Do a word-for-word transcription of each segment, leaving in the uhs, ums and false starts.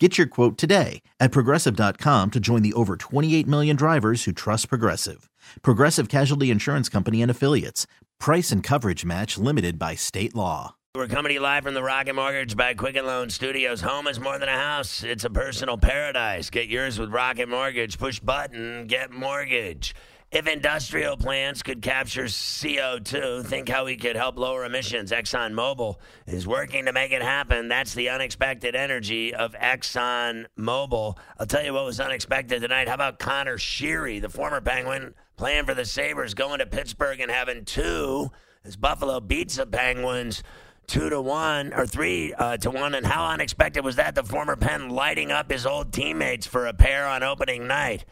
Get your quote today at Progressive dot com to join the over twenty-eight million drivers who trust Progressive. Progressive Casualty Insurance Company and Affiliates. Price and coverage match limited by state law. We're coming to you live from the Rocket Mortgage by Quicken Loan Studios. Home is more than a house. It's a personal paradise. Get yours with Rocket Mortgage. Push button, get mortgage. If industrial plants could capture C O two, think how we could help lower emissions. ExxonMobil is working to make it happen. That's the unexpected energy of ExxonMobil. I'll tell you what was unexpected tonight. How about Connor Sheary, the former Penguin, playing for the Sabres, going to Pittsburgh and having two, as Buffalo beats the Penguins two to one or three uh, to one. And how unexpected was that? The former Penn lighting up his old teammates for a pair on opening night.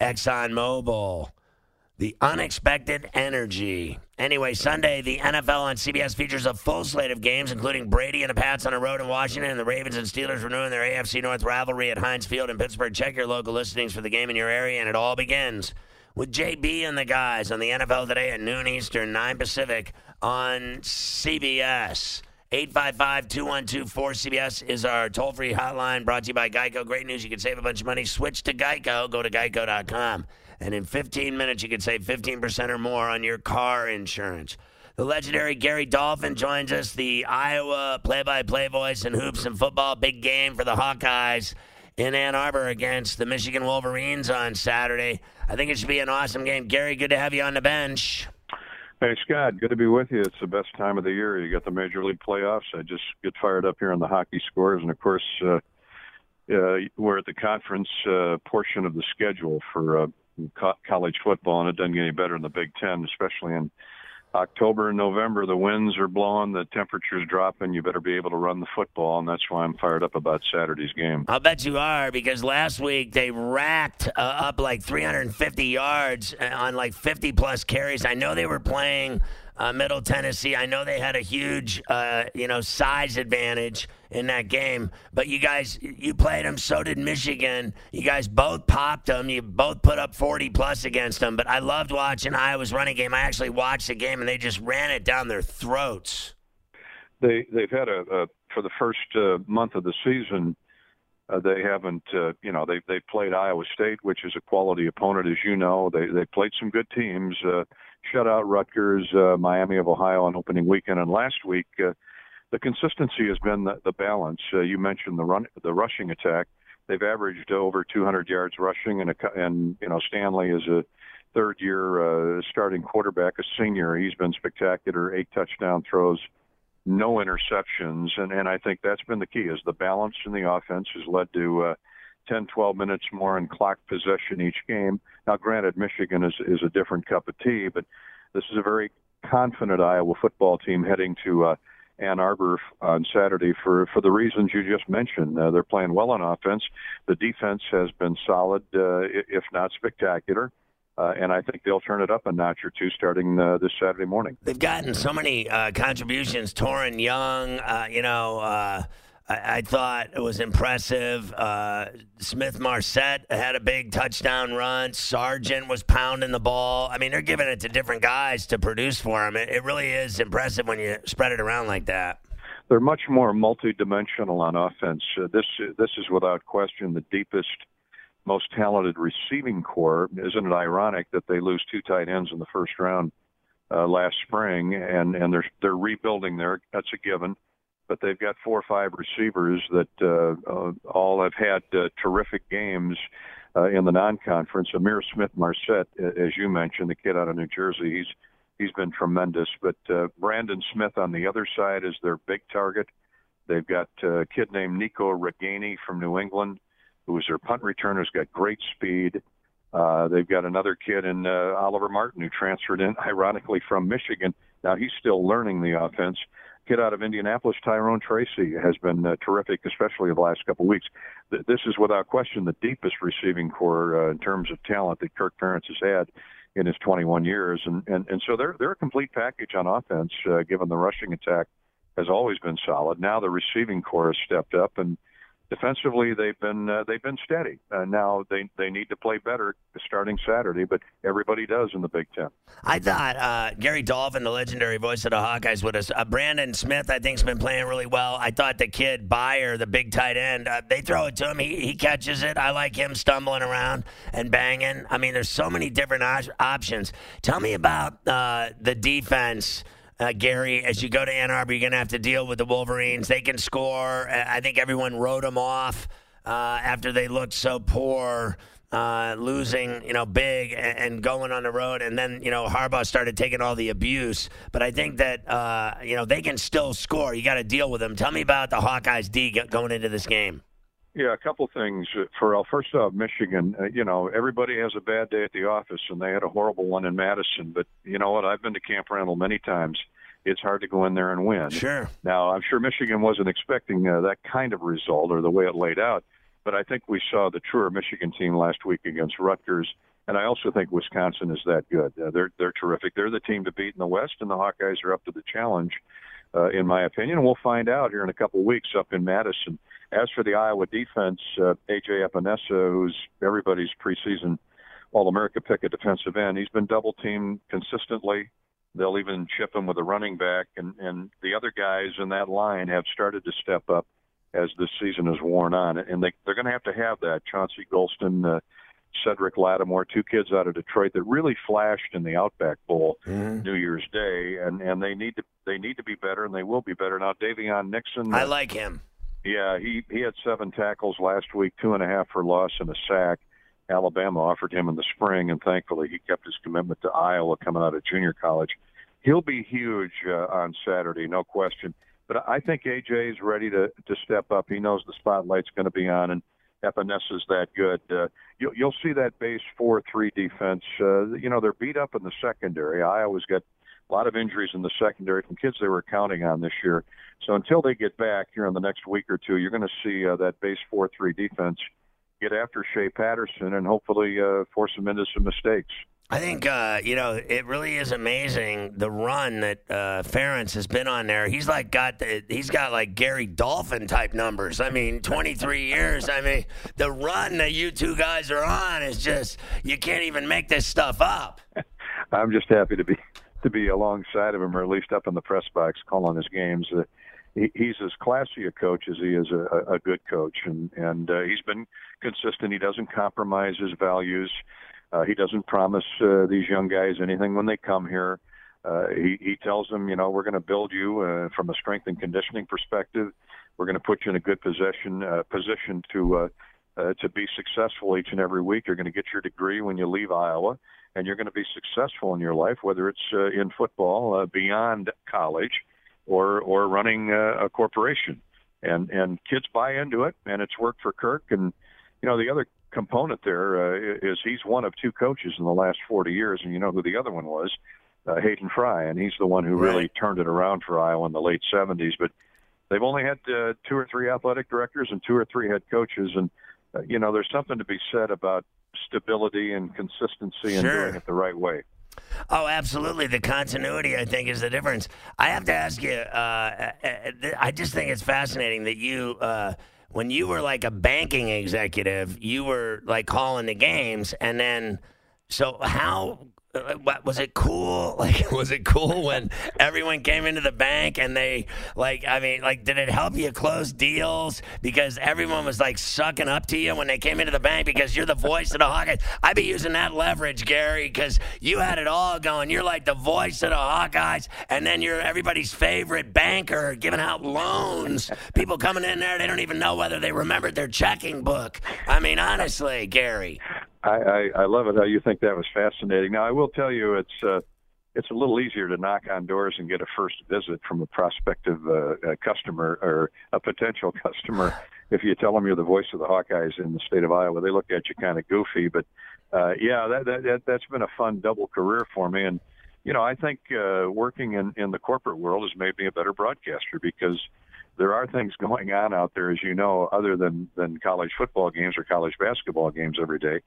ExxonMobil. The unexpected energy. Anyway, Sunday, the N F L on C B S features a full slate of games, including Brady and the Pats on the road in Washington, and the Ravens and Steelers renewing their A F C North rivalry at Heinz Field in Pittsburgh. Check your local listings for the game in your area, and it all begins with J B and the guys on the N F L Today at noon Eastern, nine Pacific on C B S. eight five five, two one two, four C B S is our toll-free hotline, brought to you by Geico. Great news, you can save a bunch of money. Switch to Geico. Go to geico dot com. And in fifteen minutes, you can save fifteen percent or more on your car insurance. The legendary Gary Dolphin joins us, the Iowa play-by-play voice in hoops and football. Big game for the Hawkeyes in Ann Arbor against the Michigan Wolverines on Saturday. I think it should be an awesome game. Gary, good to have you on the bench. Hey, Scott, good to be with you. It's the best time of the year. You got the Major League playoffs. I just get fired up here on the hockey scores. And, of course, uh, uh, we're at the conference uh, portion of the schedule for uh, – college football, and it doesn't get any better in the Big Ten, especially in October and November. The winds are blowing, the temperature's dropping. You better be able to run the football, and that's why I'm fired up about Saturday's game. I'll bet you are, because last week they racked uh, up like three hundred fifty yards on like fifty plus carries. I know they were playing uh, Middle Tennessee. I know they had a huge, uh, you know, size advantage in that game, but you guys, you played them, so did Michigan. You guys both popped them. You both put up forty plus against them, but I loved watching Iowa's running game. I actually watched the game, and they just ran it down their throats. They, they've had a, a for the first uh, month of the season, uh, they haven't, uh, you know, they they played Iowa State, which is a quality opponent, as you know. They they played some good teams, uh, shut out Rutgers, uh, Miami of Ohio on opening weekend, and last week, uh, the consistency has been the, the balance. Uh, you mentioned the run, the rushing attack. They've averaged over two hundred yards rushing, and a, and you know Stanley is a third-year uh, starting quarterback, a senior. He's been spectacular. Eight touchdown throws, no interceptions, and and I think that's been the key. Is the balance in the offense has led to uh, ten, twelve minutes more in clock possession each game. Now, granted, Michigan is is a different cup of tea, but this is a very confident Iowa football team heading to Uh, Ann Arbor on Saturday for, for the reasons you just mentioned. Uh, they're playing well on offense. The defense has been solid, uh, if not spectacular, uh, and I think they'll turn it up a notch or two starting uh, this Saturday morning. They've gotten so many uh, contributions. Torin Young, uh, you know, uh, I-, I thought it was impressive. Uh, Smith-Marsette had a big touchdown run. Sargent was pounding the ball. I mean, they're giving it to different guys to produce for them. It, it really is impressive when you spread it around like that. They're much more multidimensional on offense. Uh, this this is without question the deepest, most talented receiving corps. Isn't it ironic that they lose two tight ends in the first round uh, last spring, and and they're they're rebuilding there. That's a given. But they've got four or five receivers that uh, uh, all have had uh, terrific games uh, in the non-conference. Amir Smith-Marsette, as you mentioned, the kid out of New Jersey, he's he's been tremendous. But uh, Brandon Smith on the other side is their big target. They've got a kid named Nico Ragaini from New England, who is their punt returner, has got great speed. Uh, they've got another kid in uh, Oliver Martin, who transferred in, ironically, from Michigan. Now he's still learning the offense. Kid out of Indianapolis, Tyrone Tracy, has been uh, terrific, especially the last couple of weeks. Th- this is without question the deepest receiving corps uh, in terms of talent that Kirk Ferentz has had in his twenty-one years. And, and, and so they're, they're a complete package on offense, uh, given the rushing attack has always been solid. Now the receiving core has stepped up, and defensively they've been uh, they've been steady. Uh, now they they need to play better starting Saturday, but everybody does in the Big Ten. I thought uh, Gary Dolphin, the legendary voice of the Hawkeyes, with us. Uh, Brandon Smith, I think, has been playing really well. I thought the kid Byer, the big tight end, uh, they throw it to him. He, he catches it. I like him stumbling around and banging. I mean, there's so many different op- options. Tell me about uh, the defense. Uh, Gary, as you go to Ann Arbor, you're going to have to deal with the Wolverines. They can score. I think everyone wrote them off uh, after they looked so poor, uh, losing, you know, big and, and going on the road. And then, you know, Harbaugh started taking all the abuse. But I think that, uh, you know, they can still score. You got to deal with them. Tell me about the Hawkeyes D going into this game. Yeah, a couple things, Pharrell. First off, Michigan, uh, you know, everybody has a bad day at the office, and they had a horrible one in Madison. But you know what? I've been to Camp Randall many times. It's hard to go in there and win. Sure. Now, I'm sure Michigan wasn't expecting uh, that kind of result or the way it laid out, but I think we saw the truer Michigan team last week against Rutgers, and I also think Wisconsin is that good. Uh, they're, they're terrific. They're the team to beat in the West, and the Hawkeyes are up to the challenge, uh, in my opinion. And we'll find out here in a couple weeks up in Madison. As for the Iowa defense, uh, A J. Epenesa, who's everybody's preseason All-America pick at defensive end, he's been double-teamed consistently. They'll even chip him with a running back, and, and the other guys in that line have started to step up as this season has worn on, and they, they're going to have to have that. Chauncey Golston, uh, Cedric Lattimore, two kids out of Detroit that really flashed in the Outback Bowl mm-hmm. New Year's Day, and, and they need to they need to be better, and they will be better. Now, Davion Nixon. I like him. Yeah, he, he had seven tackles last week, two and a half for loss and a sack. Alabama offered him in the spring, and thankfully he kept his commitment to Iowa coming out of junior college. He'll be huge uh, on Saturday, no question. But I think A J's ready to, to step up. He knows the spotlight's going to be on, and Epenesa's that good. Uh, you, you'll see that base four three defense. Uh, you know, they're beat up in the secondary. Iowa's got a lot of injuries in the secondary from kids they were counting on this year. So until they get back here in the next week or two, you're going to see uh, that base four three defense get after Shea Patterson and hopefully uh, force him into some mistakes. I think, uh, you know, it really is amazing the run that uh, Ferentz has been on there. He's like got the, he's got like Gary Dolphin type numbers. I mean, twenty-three years. I mean, the run that you two guys are on is just, you can't even make this stuff up. I'm just happy to be to be alongside of him, or at least up in the press box calling his games. Uh, he, he's as classy a coach as he is a, a good coach, and, and uh, he's been consistent. He doesn't compromise his values. Uh, he doesn't promise uh, these young guys anything when they come here. Uh, he, he tells them, you know, we're going to build you uh, from a strength and conditioning perspective. We're going to put you in a good possession, uh, position to uh, uh, to be successful each and every week. You're going to get your degree when you leave Iowa, and you're going to be successful in your life, whether it's uh, in football, uh, beyond college, or or running uh, a corporation. And and kids buy into it, and it's worked for Kirk. And, you know, the other component there uh, is he's one of two coaches in the last forty years, and you know who the other one was, uh, Hayden Fry, and he's the one who really right. turned it around for Iowa in the late seventies. But they've only had uh, two or three athletic directors and two or three head coaches, and, uh, you know, there's something to be said about stability and consistency and sure. doing it the right way. Oh, absolutely. The continuity, I think, is the difference. I have to ask you, uh, I just think it's fascinating that you, uh, when you were like a banking executive, you were like calling the games. And then, so how, was it cool? Like, was it cool when everyone came into the bank and they, like, I mean, like, did it help you close deals? Because everyone was, like, sucking up to you when they came into the bank because you're the voice of the Hawkeyes. I'd be using that leverage, Gary, because you had it all going. You're, like, the voice of the Hawkeyes, and then you're everybody's favorite banker giving out loans. People coming in there, they don't even know whether they remembered their checking book. I mean, honestly, Gary. I, I, I love it how you think that was fascinating. Now, I will tell you it's uh, it's a little easier to knock on doors and get a first visit from a prospective uh, a customer or a potential customer. If you tell them you're the voice of the Hawkeyes in the state of Iowa, they look at you kind of goofy. But, uh, yeah, that, that, that, that's been a fun double career for me. And, you know, I think uh, working in, in the corporate world has made me a better broadcaster because there are things going on out there, as you know, other than, than college football games or college basketball games every day.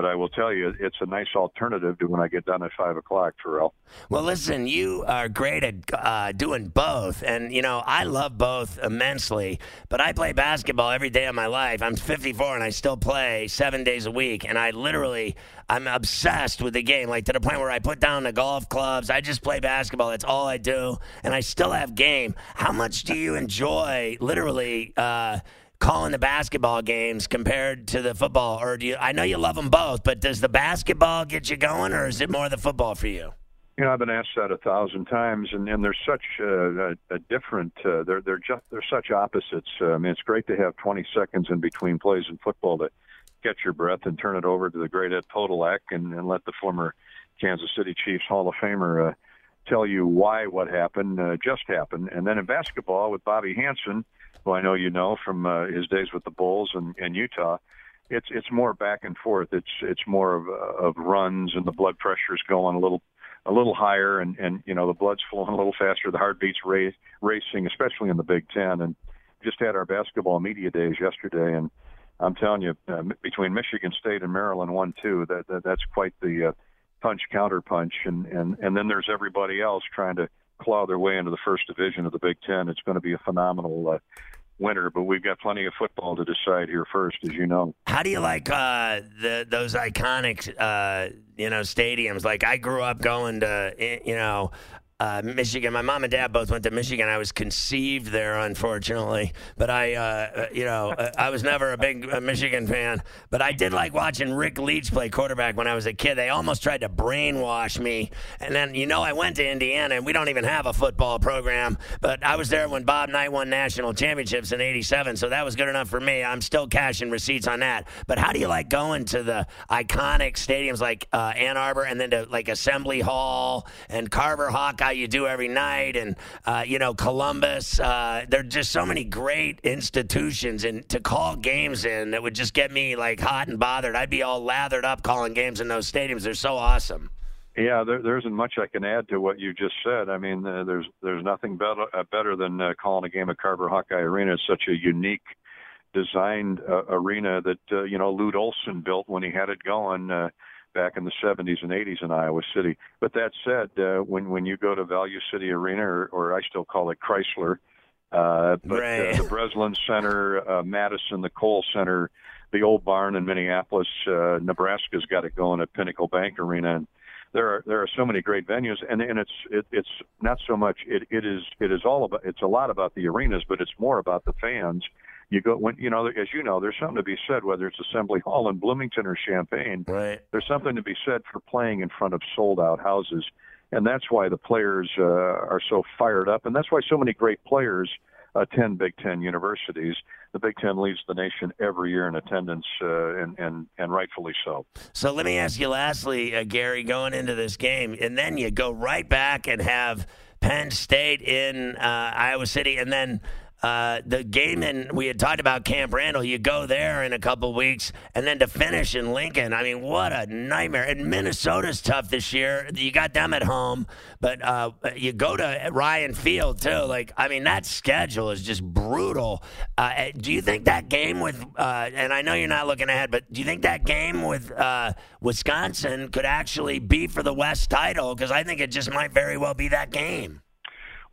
But I will tell you, it's a nice alternative to when I get done at five o'clock, Terrell. Well, listen, you are great at uh, doing both. And, you know, I love both immensely. But I play basketball every day of my life. I'm fifty-four, and I still play seven days a week. And I literally, I'm obsessed with the game, like to the point where I put down the golf clubs. I just play basketball. That's all I do. And I still have game. How much do you enjoy, literally, uh calling the basketball games compared to the football? Or do you, I know you love them both, but does the basketball get you going, or is it more the football for you? You know, I've been asked that a thousand times, and, and they're such uh, a, a different, uh, they're, they're just, they're such opposites. Uh, I mean, it's great to have twenty seconds in between plays in football to catch your breath and turn it over to the great Ed Podolak and, and let the former Kansas City Chiefs Hall of Famer uh, tell you why what happened uh, just happened. And then in basketball with Bobby Hansen, who I know you know from uh, his days with the Bulls and, and Utah, it's it's more back and forth. It's it's more of uh, of runs, and the blood pressure's going a little a little higher, and, and you know the blood's flowing a little faster, the heartbeat's race, racing, especially in the Big Ten. And just had our basketball media days yesterday, and I'm telling you, uh, between Michigan State and Maryland, one two, that, that that's quite the uh, punch counter punch, and, and and then there's everybody else trying to claw their way into the first division of the Big Ten. It's going to be a phenomenal uh, winter, but we've got plenty of football to decide here first, as you know. How do you like uh, the, those iconic, uh, you know, stadiums? Like I grew up going to, you know, uh, Michigan. My mom and dad both went to Michigan. I was conceived there, unfortunately, but I, uh, you know, I was never a big Michigan fan. But I did like watching Rick Leach play quarterback when I was a kid. They almost tried to brainwash me. And then, you know, I went to Indiana, and we don't even have a football program. But I was there when Bob Knight won national championships in eighty-seven, so that was good enough for me. I'm still cashing receipts on that. But how do you like going to the iconic stadiums like uh, Ann Arbor, and then to like Assembly Hall and Carver Hawkeye? You do every night, and uh, you know Columbus. Uh, there are just so many great institutions, and to call games in that would just get me like hot and bothered. I'd be all lathered up calling games in those stadiums. They're so awesome. Yeah, there, there isn't much I can add to what you just said. I mean, uh, there's there's nothing better uh, better than uh, calling a game at Carver Hawkeye Arena. It's such a unique designed uh, arena that uh, you know Lute Olsen built when he had it going. Uh, back in the seventies and eighties in Iowa City. But that said, uh, when when you go to Value City Arena, or, or I still call it Chrysler, uh, but right. uh, the Breslin Center, uh, Madison, the Kohl Center, the Old Barn in Minneapolis, uh, Nebraska's got it going at Pinnacle Bank Arena, and there are there are so many great venues, and and it's it, it's not so much it, it is it is all about it's a lot about the arenas, but it's more about the fans. You go when you know, as you know, there's something to be said whether it's Assembly Hall in Bloomington or Champaign. Right. There's something to be said for playing in front of sold-out houses, and that's why the players uh, are so fired up, and that's why so many great players attend Big Ten universities. The Big Ten leads the nation every year in attendance, uh, and, and, and rightfully so. So let me ask you lastly, uh, Gary, going into this game, and then you go right back and have Penn State in uh, Iowa City, and then – Uh, the game in, we had talked about Camp Randall. You go there in a couple weeks, and then to finish in Lincoln. I mean, what a nightmare. And Minnesota's tough this year. You got them at home, but uh, you go to Ryan Field, too. Like, I mean, that schedule is just brutal. Uh, do you think that game with, uh, and I know you're not looking ahead, but do you think that game with uh, Wisconsin could actually be for the West title? Because I think it just might very well be that game.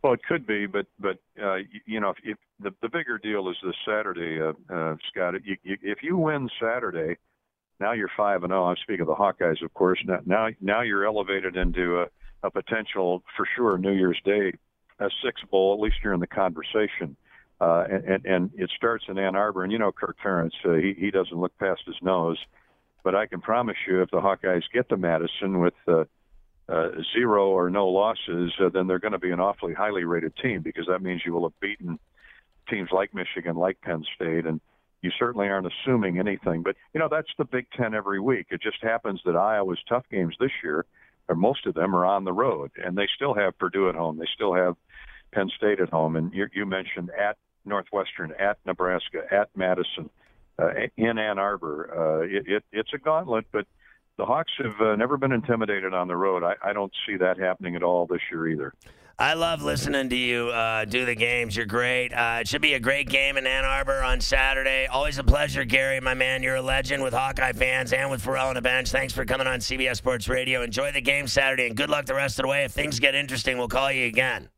Well, it could be, but but uh, you know, if, if the the bigger deal is this Saturday, uh, uh, Scott. You, you, if you win Saturday, now you're five and zero. I'm speaking of the Hawkeyes, of course. Now now you're elevated into a, a potential, for sure, New Year's Day, a six bowl. At least you're in the conversation, uh, and, and and it starts in Ann Arbor. And you know, Kirk Ferentz, uh, he he doesn't look past his nose. But I can promise you, if the Hawkeyes get to Madison with uh, Uh, zero or no losses, uh, then they're going to be an awfully highly rated team, because that means you will have beaten teams like Michigan, like Penn State, and you certainly aren't assuming anything. But, you know, that's the Big Ten every week. It just happens that Iowa's tough games this year, or most of them, are on the road, and they still have Purdue at home. They still have Penn State at home. And you, you mentioned at Northwestern, at Nebraska, at Madison, uh, in Ann Arbor. Uh, it, it, it's a gauntlet, but the Hawks have uh, never been intimidated on the road. I, I don't see that happening at all this year either. I love listening to you uh, do the games. You're great. Uh, it should be a great game in Ann Arbor on Saturday. Always a pleasure, Gary, my man. You're a legend with Hawkeye fans and with Pharrell on the bench. Thanks for coming on C B S Sports Radio. Enjoy the game Saturday, and good luck the rest of the way. If things get interesting, we'll call you again.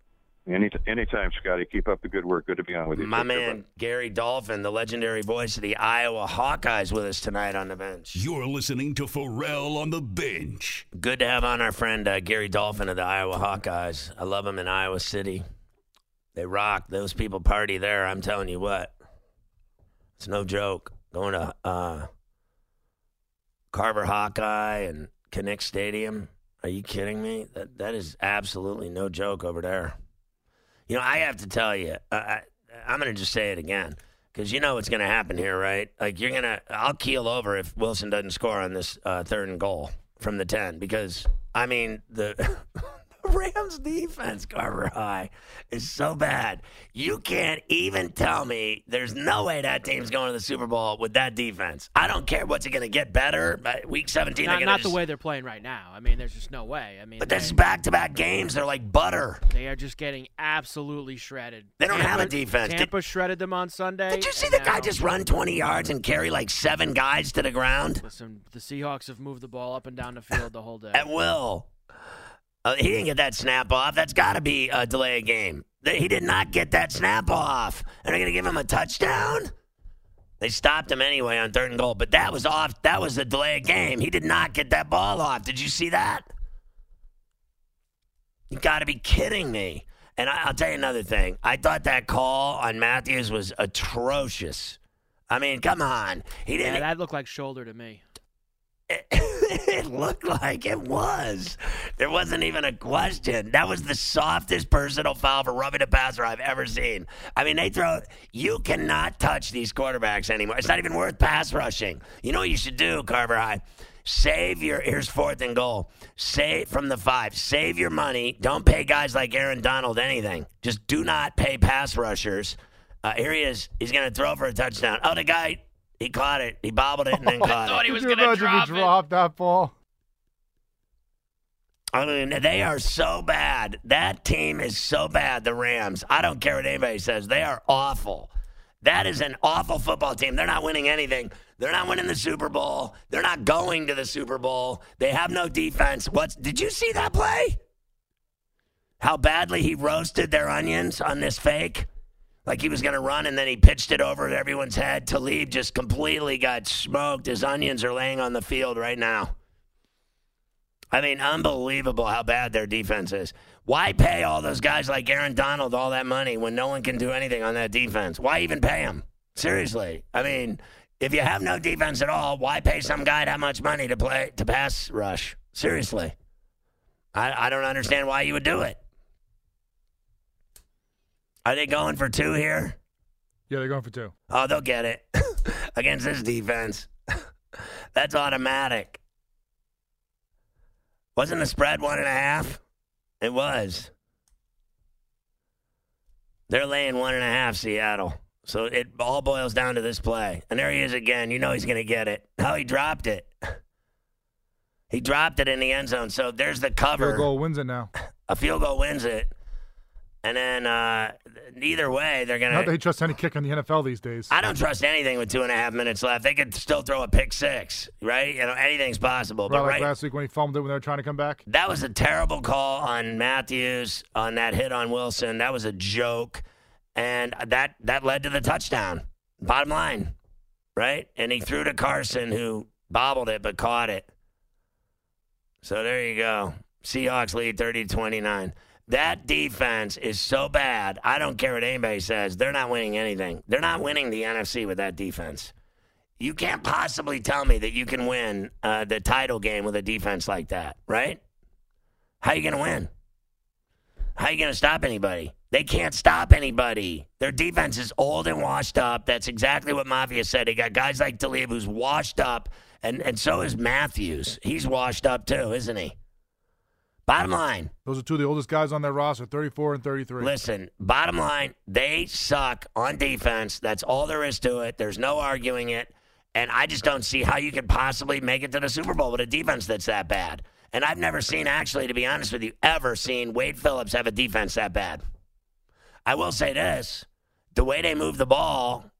Any anytime, Scotty. Keep up the good work. Good to be on with you. My Take man, Gary Dolphin, the legendary voice of the Iowa Hawkeyes, with us tonight on the bench. You're listening to Pharrell on the Bench. Good to have on our friend uh, Gary Dolphin of the Iowa Hawkeyes. I love him in Iowa City. They rock. Those people party there. I'm telling you what. It's no joke. Going to uh, Carver Hawkeye and Kinnick Stadium. Are you kidding me? That That is absolutely no joke over there. You know, I have to tell you, uh, I, I'm going to just say it again, because you know what's going to happen here, right? Like, you're going to – I'll keel over if Wilson doesn't score on this uh, third and goal from the ten, because, I mean, the Rams defense, Carver High, is so bad. You can't even tell me there's no way that team's going to the Super Bowl with that defense. I don't care what's going to get better. But week seventeen, not, they're not just, the way they're playing right now. I mean, there's just no way. I mean, but this is back-to-back games. They're like butter. They are just getting absolutely shredded. They don't Tampa, have a defense. Tampa did, shredded them on Sunday. Did you see the now, guy just run twenty yards and carry like seven guys to the ground? Listen, the Seahawks have moved the ball up and down the field the whole day. At will. Uh, he didn't get that snap off. That's got to be a delay of game. He did not get that snap off. And they're going to give him a touchdown? They stopped him anyway on third and goal. But that was off. That was a delay of game. He did not get that ball off. Did you see that? You got to be kidding me. And I, I'll tell you another thing. I thought that call on Matthews was atrocious. I mean, come on. He didn't. Yeah, that looked like shoulder to me. It, it looked like it was. There wasn't even a question. That was the softest personal foul for rubbing a passer I've ever seen. I mean, they throw – you cannot touch these quarterbacks anymore. It's not even worth pass rushing. You know what you should do, Carver High? Save your – here's fourth and goal. Save from the five. Save your money. Don't pay guys like Aaron Donald anything. Just do not pay pass rushers. Uh, here he is. He's going to throw for a touchdown. Oh, the guy – he caught it. He bobbled it and then oh, caught it. I thought he was going to drop it. Drop that ball. I mean, they are so bad. That team is so bad, the Rams. I don't care what anybody says. They are awful. That is an awful football team. They're not winning anything. They're not winning the Super Bowl. They're not going to the Super Bowl. They have no defense. What's, did you see that play? How badly he roasted their onions on this fake? Like he was going to run, and then he pitched it over to everyone's head. Talib just completely got smoked. His onions are laying on the field right now. I mean, unbelievable how bad their defense is. Why pay all those guys like Aaron Donald all that money when no one can do anything on that defense? Why even pay them? Seriously. I mean, if you have no defense at all, why pay some guy that much money to play to pass rush? Seriously. I, I don't understand why you would do it. Are they going for two here? Yeah, they're going for two. Oh, they'll get it. Against this defense. That's automatic. Wasn't the spread one and a half? It was. They're laying one and a half, Seattle. So it all boils down to this play. And there he is again. You know he's going to get it. Oh, he dropped it. He dropped it in the end zone. So there's the cover. A field goal wins it now. A field goal wins it. And then uh, either way, they're going to – not that they trust any kick in the N F L these days. I don't trust anything with two and a half minutes left. They could still throw a pick six, right? You know, anything's possible. But like right last week when he fumbled it when they were trying to come back? That was a terrible call on Matthews on that hit on Wilson. That was a joke. And that, that led to the touchdown, bottom line, right? And he threw to Carson, who bobbled it but caught it. So there you go. Seahawks lead thirty to twenty-nine. That defense is so bad, I don't care what anybody says. They're not winning anything. They're not winning the N F C with that defense. You can't possibly tell me that you can win uh, the title game with a defense like that, right? How are you going to win? How are you going to stop anybody? They can't stop anybody. Their defense is old and washed up. That's exactly what Mafia said. They got guys like Talib who's washed up, and, and so is Matthews. He's washed up too, isn't he? Bottom line. Those are two of the oldest guys on their roster, thirty-four and thirty-three. Listen, bottom line, they suck on defense. That's all there is to it. There's no arguing it. And I just don't see how you could possibly make it to the Super Bowl with a defense that's that bad. And I've never seen, actually, to be honest with you, ever seen Wade Phillips have a defense that bad. I will say this. The way they move the ball,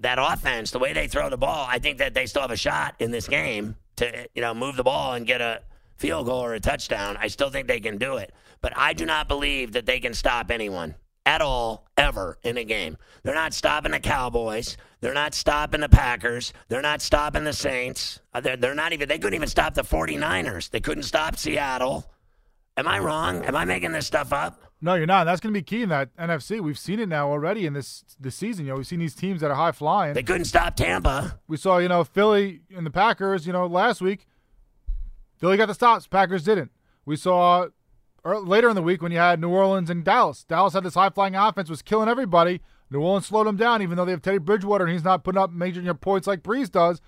that offense, the way they throw the ball, I think that they still have a shot in this game to, you know, move the ball and get a field goal or a touchdown. I still think they can do it. But I do not believe that they can stop anyone at all, ever, in a game. They're not stopping the Cowboys. They're not stopping the Packers. They're not stopping the Saints. They're, they're not even, they couldn't even stop the 49ers. They couldn't stop Seattle. Am I wrong? Am I making this stuff up? No, you're not. That's going to be key in that N F C. We've seen it now already in this this season. You know, we've seen these teams that are high flying. They couldn't stop Tampa. We saw, you know, Philly and the Packers, you know, last week. Philly got the stops. Packers didn't. We saw or later in the week when you had New Orleans and Dallas. Dallas had this high flying offense, was killing everybody. New Orleans slowed them down, even though they have Teddy Bridgewater and he's not putting up major you know, points like Breeze does.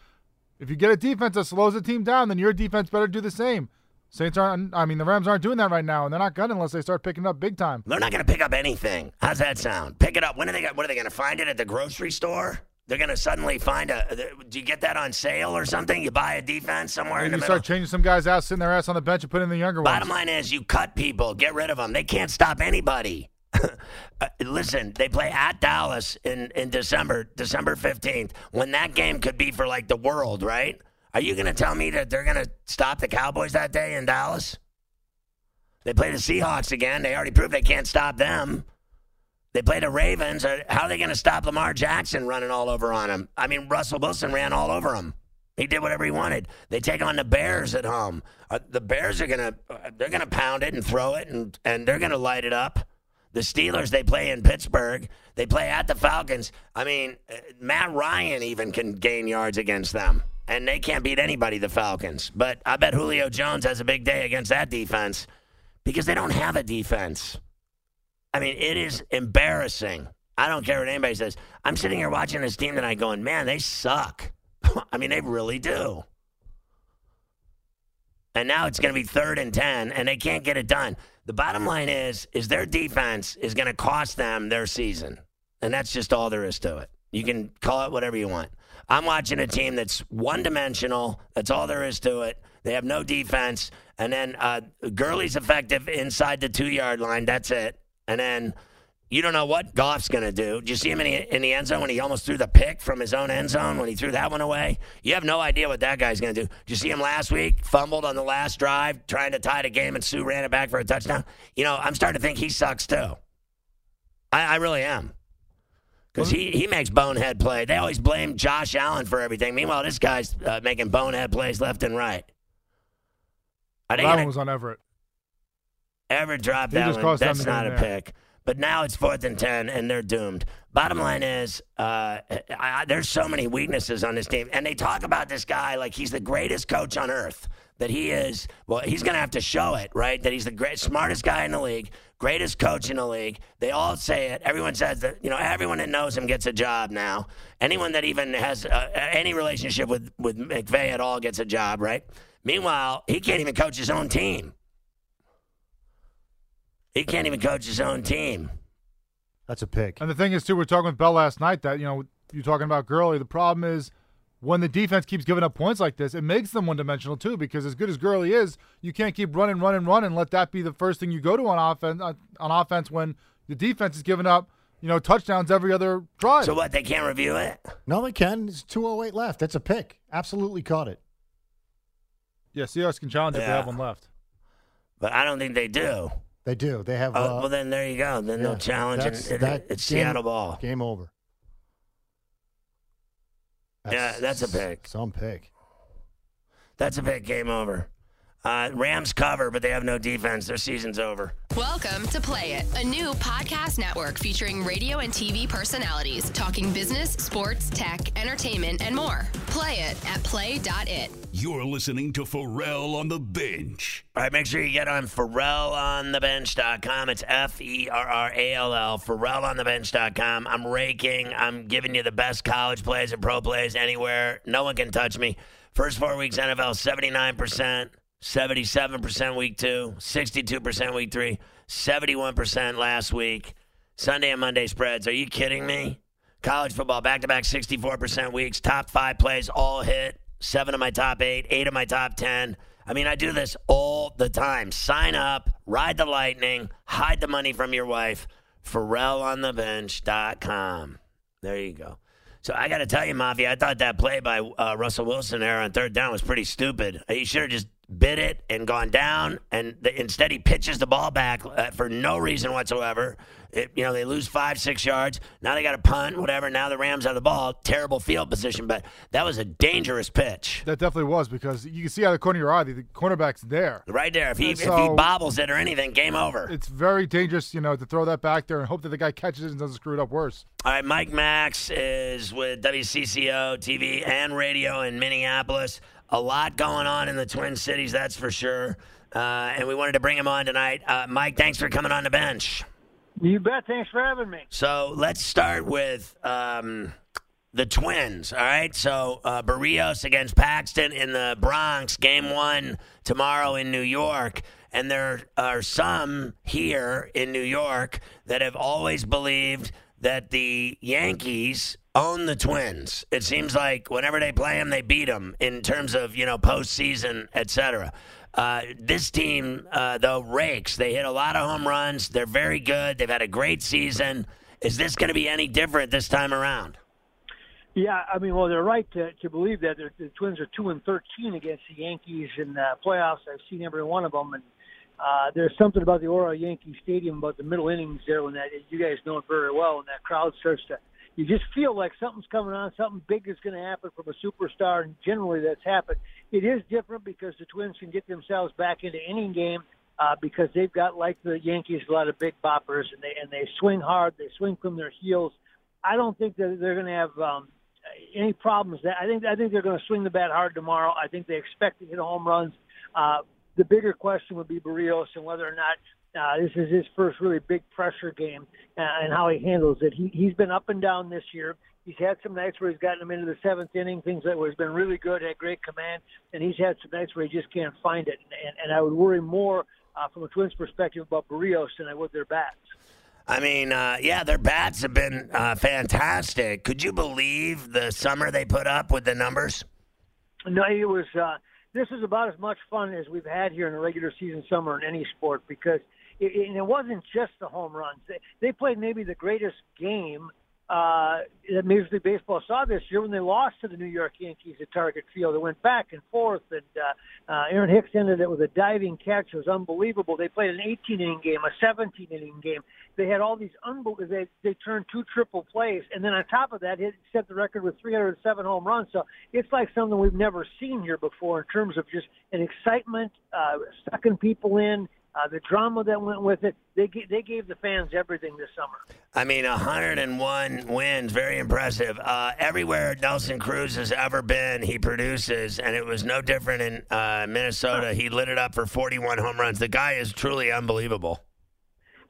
If you get a defense that slows the team down, then your defense better do the same. Saints aren't, I mean, the Rams aren't doing that right now, and they're not going unless they start picking up big time. They're not going to pick up anything. How's that sound? Pick it up. When are they? What are they going to find it at the grocery store? They're going to suddenly find a. Do you get that on sale or something? You buy a defense somewhere and in the middle. You start changing some guys out, sitting their ass on the bench, and putting in the younger ones. Bottom line is, you cut people, get rid of them. They can't stop anybody. uh, listen, they play at Dallas in in December, December fifteenth, when that game could be for like the world, right? Are you going to tell me that they're going to stop the Cowboys that day in Dallas? They play the Seahawks again. They already proved they can't stop them. They play the Ravens. How are they going to stop Lamar Jackson running all over on him? I mean, Russell Wilson ran all over him. He did whatever he wanted. They take on the Bears at home. The Bears are going to they're going to pound it and throw it, and, and they're going to light it up. The Steelers, they play in Pittsburgh. They play at the Falcons. I mean, Matt Ryan even can gain yards against them. And they can't beat anybody, the Falcons. But I bet Julio Jones has a big day against that defense because they don't have a defense. I mean, it is embarrassing. I don't care what anybody says. I'm sitting here watching this team tonight going, man, they suck. I mean, they really do. And now it's going to be third and ten, and they can't get it done. The bottom line is, is their defense is going to cost them their season. And that's just all there is to it. You can call it whatever you want. I'm watching a team that's one-dimensional. That's all there is to it. They have no defense. And then uh, Gurley's effective inside the two-yard line. That's it. And then you don't know what Goff's going to do. Did you see him in the, in the end zone when he almost threw the pick from his own end zone when he threw that one away? You have no idea what that guy's going to do. Did you see him last week? Fumbled on the last drive, trying to tie the game, and Sue ran it back for a touchdown. You know, I'm starting to think he sucks too. I, I really am. Because he, he makes bonehead play. They always blame Josh Allen for everything. Meanwhile, this guy's uh, making bonehead plays left and right. That gonna... one was on Everett. Everett dropped he that one. That's not a there. pick. But now it's fourth and ten, and they're doomed. Bottom line is, uh, I, I, there's so many weaknesses on this team. And they talk about this guy like he's the greatest coach on earth. That he is, well, he's going to have to show it, right? That he's the great, smartest guy in the league, greatest coach in the league. They all say it. Everyone says that, you know, everyone that knows him gets a job now. Anyone that even has uh, any relationship with, with McVay at all gets a job, right? Meanwhile, he can't even coach his own team. He can't even coach his own team. That's a pick. And the thing is, too, we were talking with Bell last night that, you know, you're talking about Gurley. The problem is, when the defense keeps giving up points like this, it makes them one-dimensional too because as good as Gurley is, you can't keep running, running, running, let that be the first thing you go to on offense on offense when the defense is giving up, you know, touchdowns every other drive. So what, they can't review it? No, they can. It's two oh eight left. That's a pick. Absolutely caught it. Yeah, Seahawks can challenge yeah. if they have one left. But I don't think they do. They do. They have. Oh, uh, well, then there you go. Then yeah, they'll challenge it. That it's game, Seattle ball. Game over. That's yeah, that's a pick. Some pick. That's a pick. Game over. Uh, Rams cover, but they have no defense. Their season's over. Welcome to Play It, a new podcast network featuring radio and T V personalities talking business, sports, tech, entertainment, and more. Play it at play dot it. You're listening to Pharrell on the Bench. All right, make sure you get on Pharrell on the Bench dot com. It's F E R R A L L, Pharrell on the Bench dot com. I'm raking. I'm giving you the best college plays and pro plays anywhere. No one can touch me. First four weeks N F L, seventy-nine percent. seventy-seven percent week two, sixty-two percent week three, seventy-one percent last week. Sunday and Monday spreads. Are you kidding me? College football, back-to-back sixty-four percent weeks. Top five plays all hit. Seven of my top eight, eight of my top ten. I mean, I do this all the time. Sign up, ride the lightning, hide the money from your wife. Pharrell on the bench dot com. There you go. So I got to tell you, Mafia, I thought that play by uh, Russell Wilson there on third down was pretty stupid. He should have just bit it and gone down, and the, instead he pitches the ball back uh, for no reason whatsoever. It, you know, they lose five, six yards. Now they got to punt, whatever. Now the Rams have the ball. Terrible field position, but that was a dangerous pitch. That definitely was, because you can see out of the corner of your eye, the, the cornerback's there. Right there. If he, so, if he bobbles it or anything, game over. It's very dangerous, you know, to throw that back there and hope that the guy catches it and doesn't screw it up worse. All right, Mike Max is with W C C O T V and radio in Minneapolis. A lot going on in the Twin Cities, that's for sure. Uh, and we wanted to bring him on tonight. Uh, Mike, thanks for coming on the bench. You bet. Thanks for having me. So let's start with um, the Twins, all right? So uh, Berrios against Paxton in the Bronx, game one tomorrow in New York. And there are some here in New York that have always believed that the Yankees own the Twins. It seems like whenever they play them, they beat them in terms of, you know, postseason, et cetera. Uh, this team, uh, though, rakes. They hit a lot of home runs. They're very good. They've had a great season. Is this going to be any different this time around? Yeah, I mean, well, they're right to, to believe that. The Twins are two and thirteen against the Yankees in the playoffs. I've seen every one of them, and uh, there's something about the aura of Yankee Stadium, about the middle innings there, when that, you guys know it very well, when that crowd starts to. You just feel like something's coming on, something big is going to happen from a superstar, and generally that's happened. It is different because the Twins can get themselves back into any game uh, because they've got, like the Yankees, a lot of big boppers, and they and they swing hard, they swing from their heels. I don't think that they're going to have um, any problems. I think I think they're going to swing the bat hard tomorrow. I think they expect to hit home runs. Uh, the bigger question would be Berrios and whether or not Uh, this is his first really big pressure game uh, and how he handles it. He, he's been up and down this year. He's had some nights where he's gotten him into the seventh inning, things that where he's been really good, had great command, and he's had some nights where he just can't find it. And, and, and I would worry more uh, from a Twins perspective about Berrios than I would their bats. I mean, uh, yeah, their bats have been uh, fantastic. Could you believe the summer they put up with the numbers? No, it was uh, – this is about as much fun as we've had here in a regular season summer in any sport because – It, and it wasn't just the home runs. They, they played maybe the greatest game uh, that Major League Baseball saw this year when they lost to the New York Yankees at Target Field. They went back and forth, and uh, uh, Aaron Hicks ended it with a diving catch. It was unbelievable. They played an eighteen-inning game, a seventeen-inning game. They had all these unbelievable. They, they turned two triple plays, and then on top of that, it set the record with three hundred seven home runs. So it's like something we've never seen here before in terms of just an excitement, uh, sucking people in. Uh, the drama that went with it, they g- they gave the fans everything this summer. I mean, one hundred one wins, very impressive. Uh, everywhere Nelson Cruz has ever been, he produces, and it was no different in uh, Minnesota. He lit it up for forty-one home runs. The guy is truly unbelievable.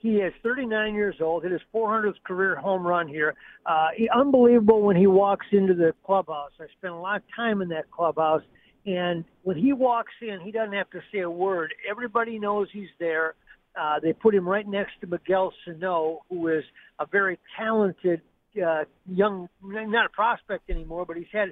He is thirty-nine years old. Hit his four hundredth career home run here. Uh, he, unbelievable when he walks into the clubhouse. I spent a lot of time in that clubhouse. And when he walks in, he doesn't have to say a word. Everybody knows he's there. Uh, they put him right next to Miguel Sano, who is a very talented uh, young, not a prospect anymore, but he's had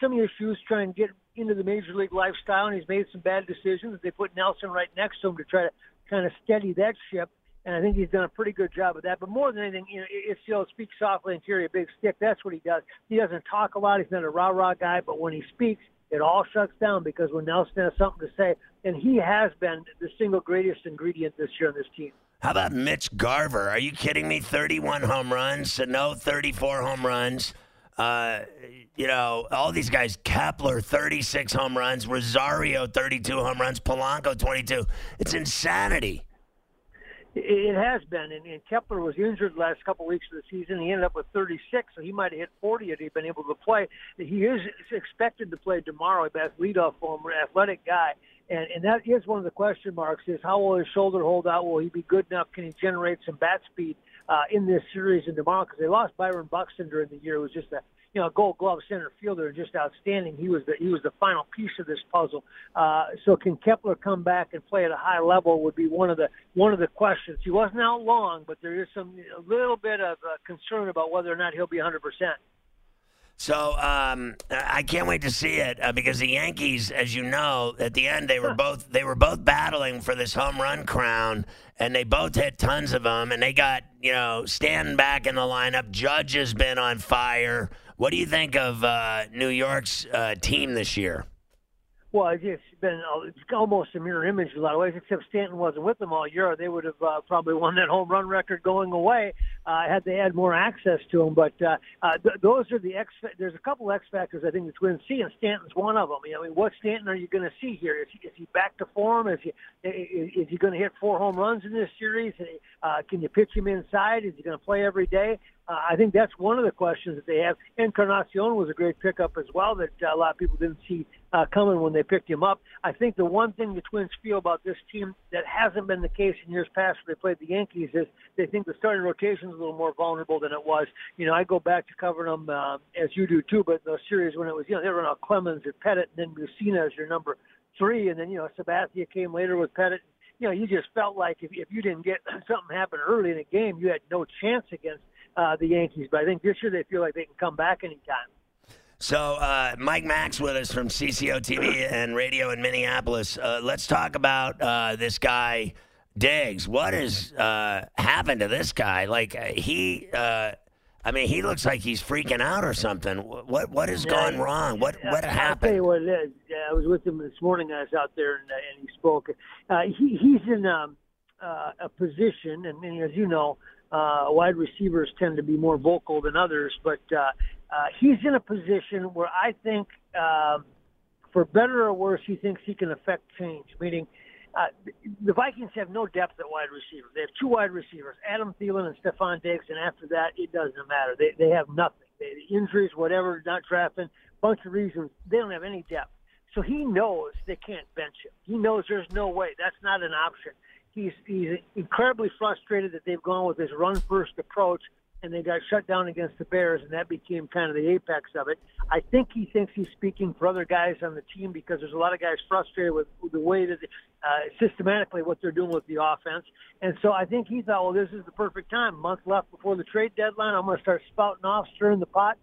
some issues trying to get into the major league lifestyle, and he's made some bad decisions. They put Nelson right next to him to try to kind of steady that ship, and I think he's done a pretty good job of that. But more than anything, you know, it still speaks softly and carry a big stick. That's what he does. He doesn't talk a lot. He's not a rah-rah guy, but when he speaks, it all shuts down because when Nelson has something to say, and he has been the single greatest ingredient this year on this team. How about Mitch Garver? Are you kidding me? thirty-one home runs, Sano thirty-four home runs. Uh, you know, all these guys, Kepler thirty-six home runs, Rosario thirty-two home runs, Polanco twenty-two. It's insanity. It has been, and, and Kepler was injured the last couple of weeks of the season. He ended up with thirty-six, so he might have hit forty if he'd been able to play. He is expected to play tomorrow. That's leadoff form, athletic guy, and and that is one of the question marks: is how will his shoulder hold out? Will he be good enough? Can he generate some bat speed uh, in this series and tomorrow? Because they lost Byron Buxton during the year. It was just a you know Gold Glove center fielder, and just outstanding. He was the he was the final piece of this puzzle. Uh, so can Kepler come back and play at a high level? Would be one of the one of the questions. He wasn't out long, but there is some a little bit of uh, concern about whether or not he'll be one hundred percent. So um, I can't wait to see it uh, because the Yankees, as you know, at the end they were both they were both battling for this home run crown, and they both hit tons of them, and they got, you know, Stanton back in the lineup. Judge has been on fire. What do you think of uh, New York's uh, team this year? Well, it's been it's almost a mirror image in a lot of ways, except Stanton wasn't with them all year. They would have uh, probably won that home run record going away uh, had they had more access to him. But uh, uh, th- those are the X. There's a couple X factors I think the Twins see, and Stanton's one of them. I mean, what Stanton are you going to see here? Is he, is he back to form? Is he is he going to hit four home runs in this series? Uh, can you pitch him inside? Is he going to play every day? Uh, I think that's one of the questions that they have. Encarnacion was a great pickup as well that uh, a lot of people didn't see uh, coming when they picked him up. I think the one thing the Twins feel about this team that hasn't been the case in years past when they played the Yankees is they think the starting rotation is a little more vulnerable than it was. You know, I go back to covering them uh, as you do too, but the series when it was, you know, they were on Clemens or Pettitte and then Mussina as your number three, and then, you know, Sabathia came later with Pettitte. You know, you just felt like if, if you didn't get something happen early in a game, you had no chance against Uh, the Yankees, but I think this year they feel like they can come back anytime. So, uh, Mike Max with us from C C O T V and radio in Minneapolis. Uh, let's talk about uh, this guy, Diggs. What has uh, happened to this guy? Like, he, uh, I mean, he looks like he's freaking out or something. What what has yeah, gone wrong? What what I'll happened? I'll tell you what it is. I was with him this morning. I was out there, and, and he spoke. Uh, he, he's in um, uh, a position, and as you know, Uh, wide receivers tend to be more vocal than others, but uh, uh, he's in a position where I think, uh, for better or worse, he thinks he can affect change, meaning uh, the Vikings have no depth at wide receiver. They have two wide receivers, Adam Thielen and Stephon Diggs, and after that, it doesn't matter. They, they have nothing. They, injuries, whatever, not drafting, bunch of reasons. They don't have any depth. So he knows they can't bench him. He knows there's no way. That's not an option. He's, he's incredibly frustrated that they've gone with this run-first approach, and they got shut down against the Bears, and that became kind of the apex of it. I think he thinks he's speaking for other guys on the team because there's a lot of guys frustrated with the way that, uh, systematically, what they're doing with the offense. And so I think he thought, well, this is the perfect time. A month left before the trade deadline. I'm going to start spouting off, stirring the pot.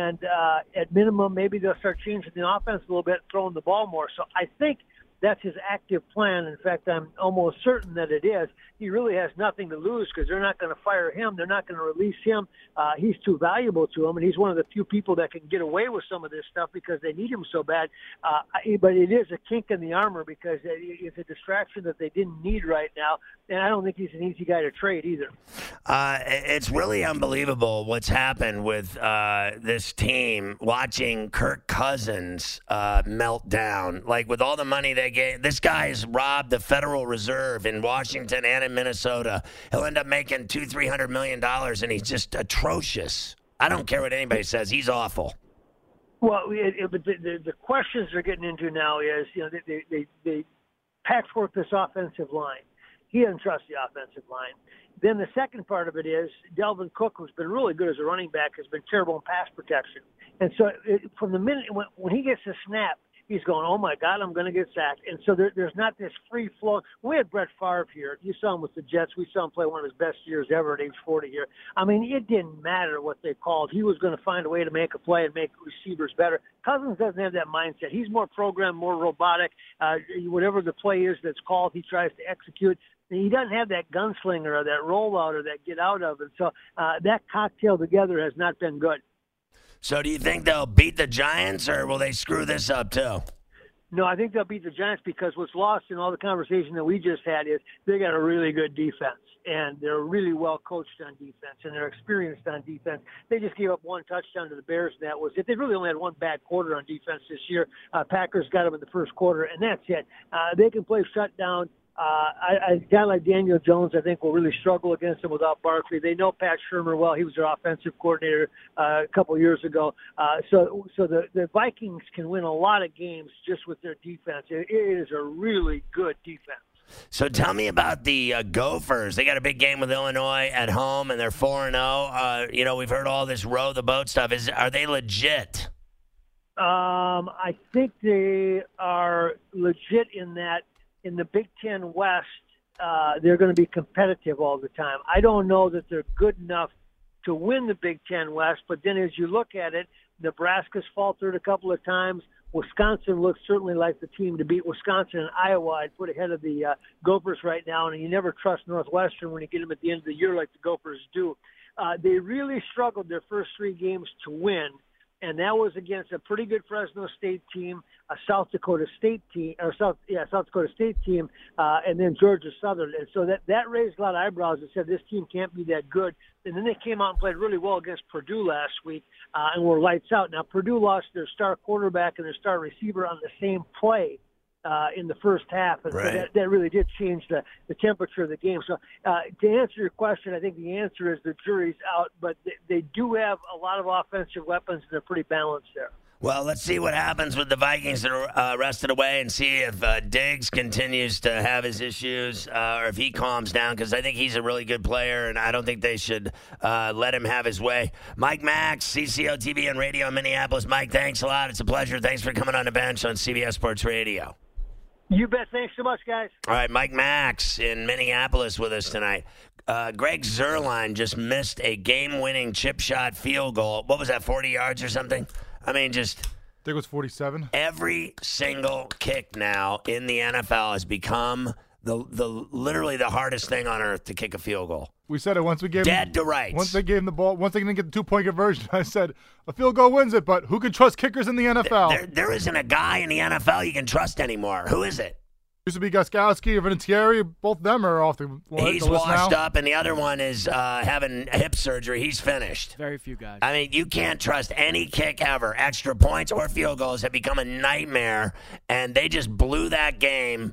And uh, at minimum, maybe they'll start changing the offense a little bit, throwing the ball more. So I think that's his active plan. In fact, I'm almost certain that it is. He really has nothing to lose because they're not going to fire him. They're not going to release him. Uh, he's too valuable to them, and he's one of the few people that can get away with some of this stuff because they need him so bad. Uh, but it is a kink in the armor because it's a distraction that they didn't need right now, and I don't think he's an easy guy to trade either. Uh, it's really unbelievable what's happened with uh, this team watching Kirk Cousins uh, melt down. Like, with all the money they this guy has robbed the Federal Reserve in Washington and in Minnesota. He'll end up making two, three hundred million dollars, and he's just atrocious. I don't care what anybody says; he's awful. Well, it, it, but the, the, the questions they're getting into now is, you know, they they, they, they patchwork this offensive line. He doesn't trust the offensive line. Then the second part of it is Dalvin Cook, who's been really good as a running back, has been terrible in pass protection. And so, it, from the minute when, when he gets the snap, he's going, oh, my God, I'm going to get sacked. And so there, there's not this free flow. We had Brett Favre here. You saw him with the Jets. We saw him play one of his best years ever at age forty here. I mean, it didn't matter what they called. He was going to find a way to make a play and make receivers better. Cousins doesn't have that mindset. He's more programmed, more robotic. Uh, whatever the play is that's called, he tries to execute. He doesn't have that gunslinger or that rollout or that get out of it. So uh, that cocktail together has not been good. So do you think they'll beat the Giants, or will they screw this up too? No, I think they'll beat the Giants because what's lost in all the conversation that we just had is they got a really good defense, and they're really well coached on defense, and they're experienced on defense. They just gave up one touchdown to the Bears, and that was it. They really only had one bad quarter on defense this year. Uh, Packers got them in the first quarter, and that's it. Uh, they can play shutdown. Uh, I, I, a guy like Daniel Jones, I think, will really struggle against him without Barkley. They know Pat Shurmur well. He was their offensive coordinator uh, a couple years ago. Uh, so so the, the Vikings can win a lot of games just with their defense. It, it is a really good defense. So tell me about the uh, Gophers. They got a big game with Illinois at home, and they're four and oh. Uh, you know, we've heard all this row the boat stuff. Is Are they legit? Um, I think they are legit in that. In the Big Ten West, uh, they're going to be competitive all the time. I don't know that they're good enough to win the Big Ten West, but then as you look at it, Nebraska's faltered a couple of times. Wisconsin looks certainly like the team to beat. Wisconsin and Iowa I'd put ahead of the uh, Gophers right now, and you never trust Northwestern when you get them at the end of the year like the Gophers do. Uh, they really struggled their first three games to win, and that was against a pretty good Fresno State team, a South Dakota State team, or South yeah South Dakota State team, uh, and then Georgia Southern. And so that that raised a lot of eyebrows and said this team can't be that good. And then they came out and played really well against Purdue last week uh, and were lights out. Now Purdue lost their star quarterback and their star receiver on the same play uh, in the first half, and right. so that, that really did change the, the temperature of the game. So uh, to answer your question, I think the answer is the jury's out, but they, they do have a lot of offensive weapons, and they're pretty balanced there. Well, let's see what happens with the Vikings that are uh, rested away and see if uh, Diggs continues to have his issues uh, or if he calms down, because I think he's a really good player, and I don't think they should uh, let him have his way. Mike Max, C C O T V and radio in Minneapolis. Mike, thanks a lot. It's a pleasure. Thanks for coming on the bench on C B S Sports Radio. You bet. Thanks so much, guys. All right, Mike Max in Minneapolis with us tonight. Uh, Greg Zuerlein just missed a game-winning chip shot field goal. What was that, forty yards or something? I mean, just... I think it was forty-seven. Every single kick now in the N F L has become the the literally the hardest thing on earth to kick a field goal. We said it once we gave Dead him, to rights. Once they gave him the ball, once they didn't get the two-point conversion, I said, a field goal wins it, but who can trust kickers in the N F L? There, there, there isn't a guy in the N F L you can trust anymore. Who is it? Used to be Gostkowski, Vinatieri. Both of them are off the list. He's washed now. up, and the other one is uh, having hip surgery. He's finished. Very few guys. I mean, you can't trust any kick ever. Extra points or field goals have become a nightmare, and they just blew that game.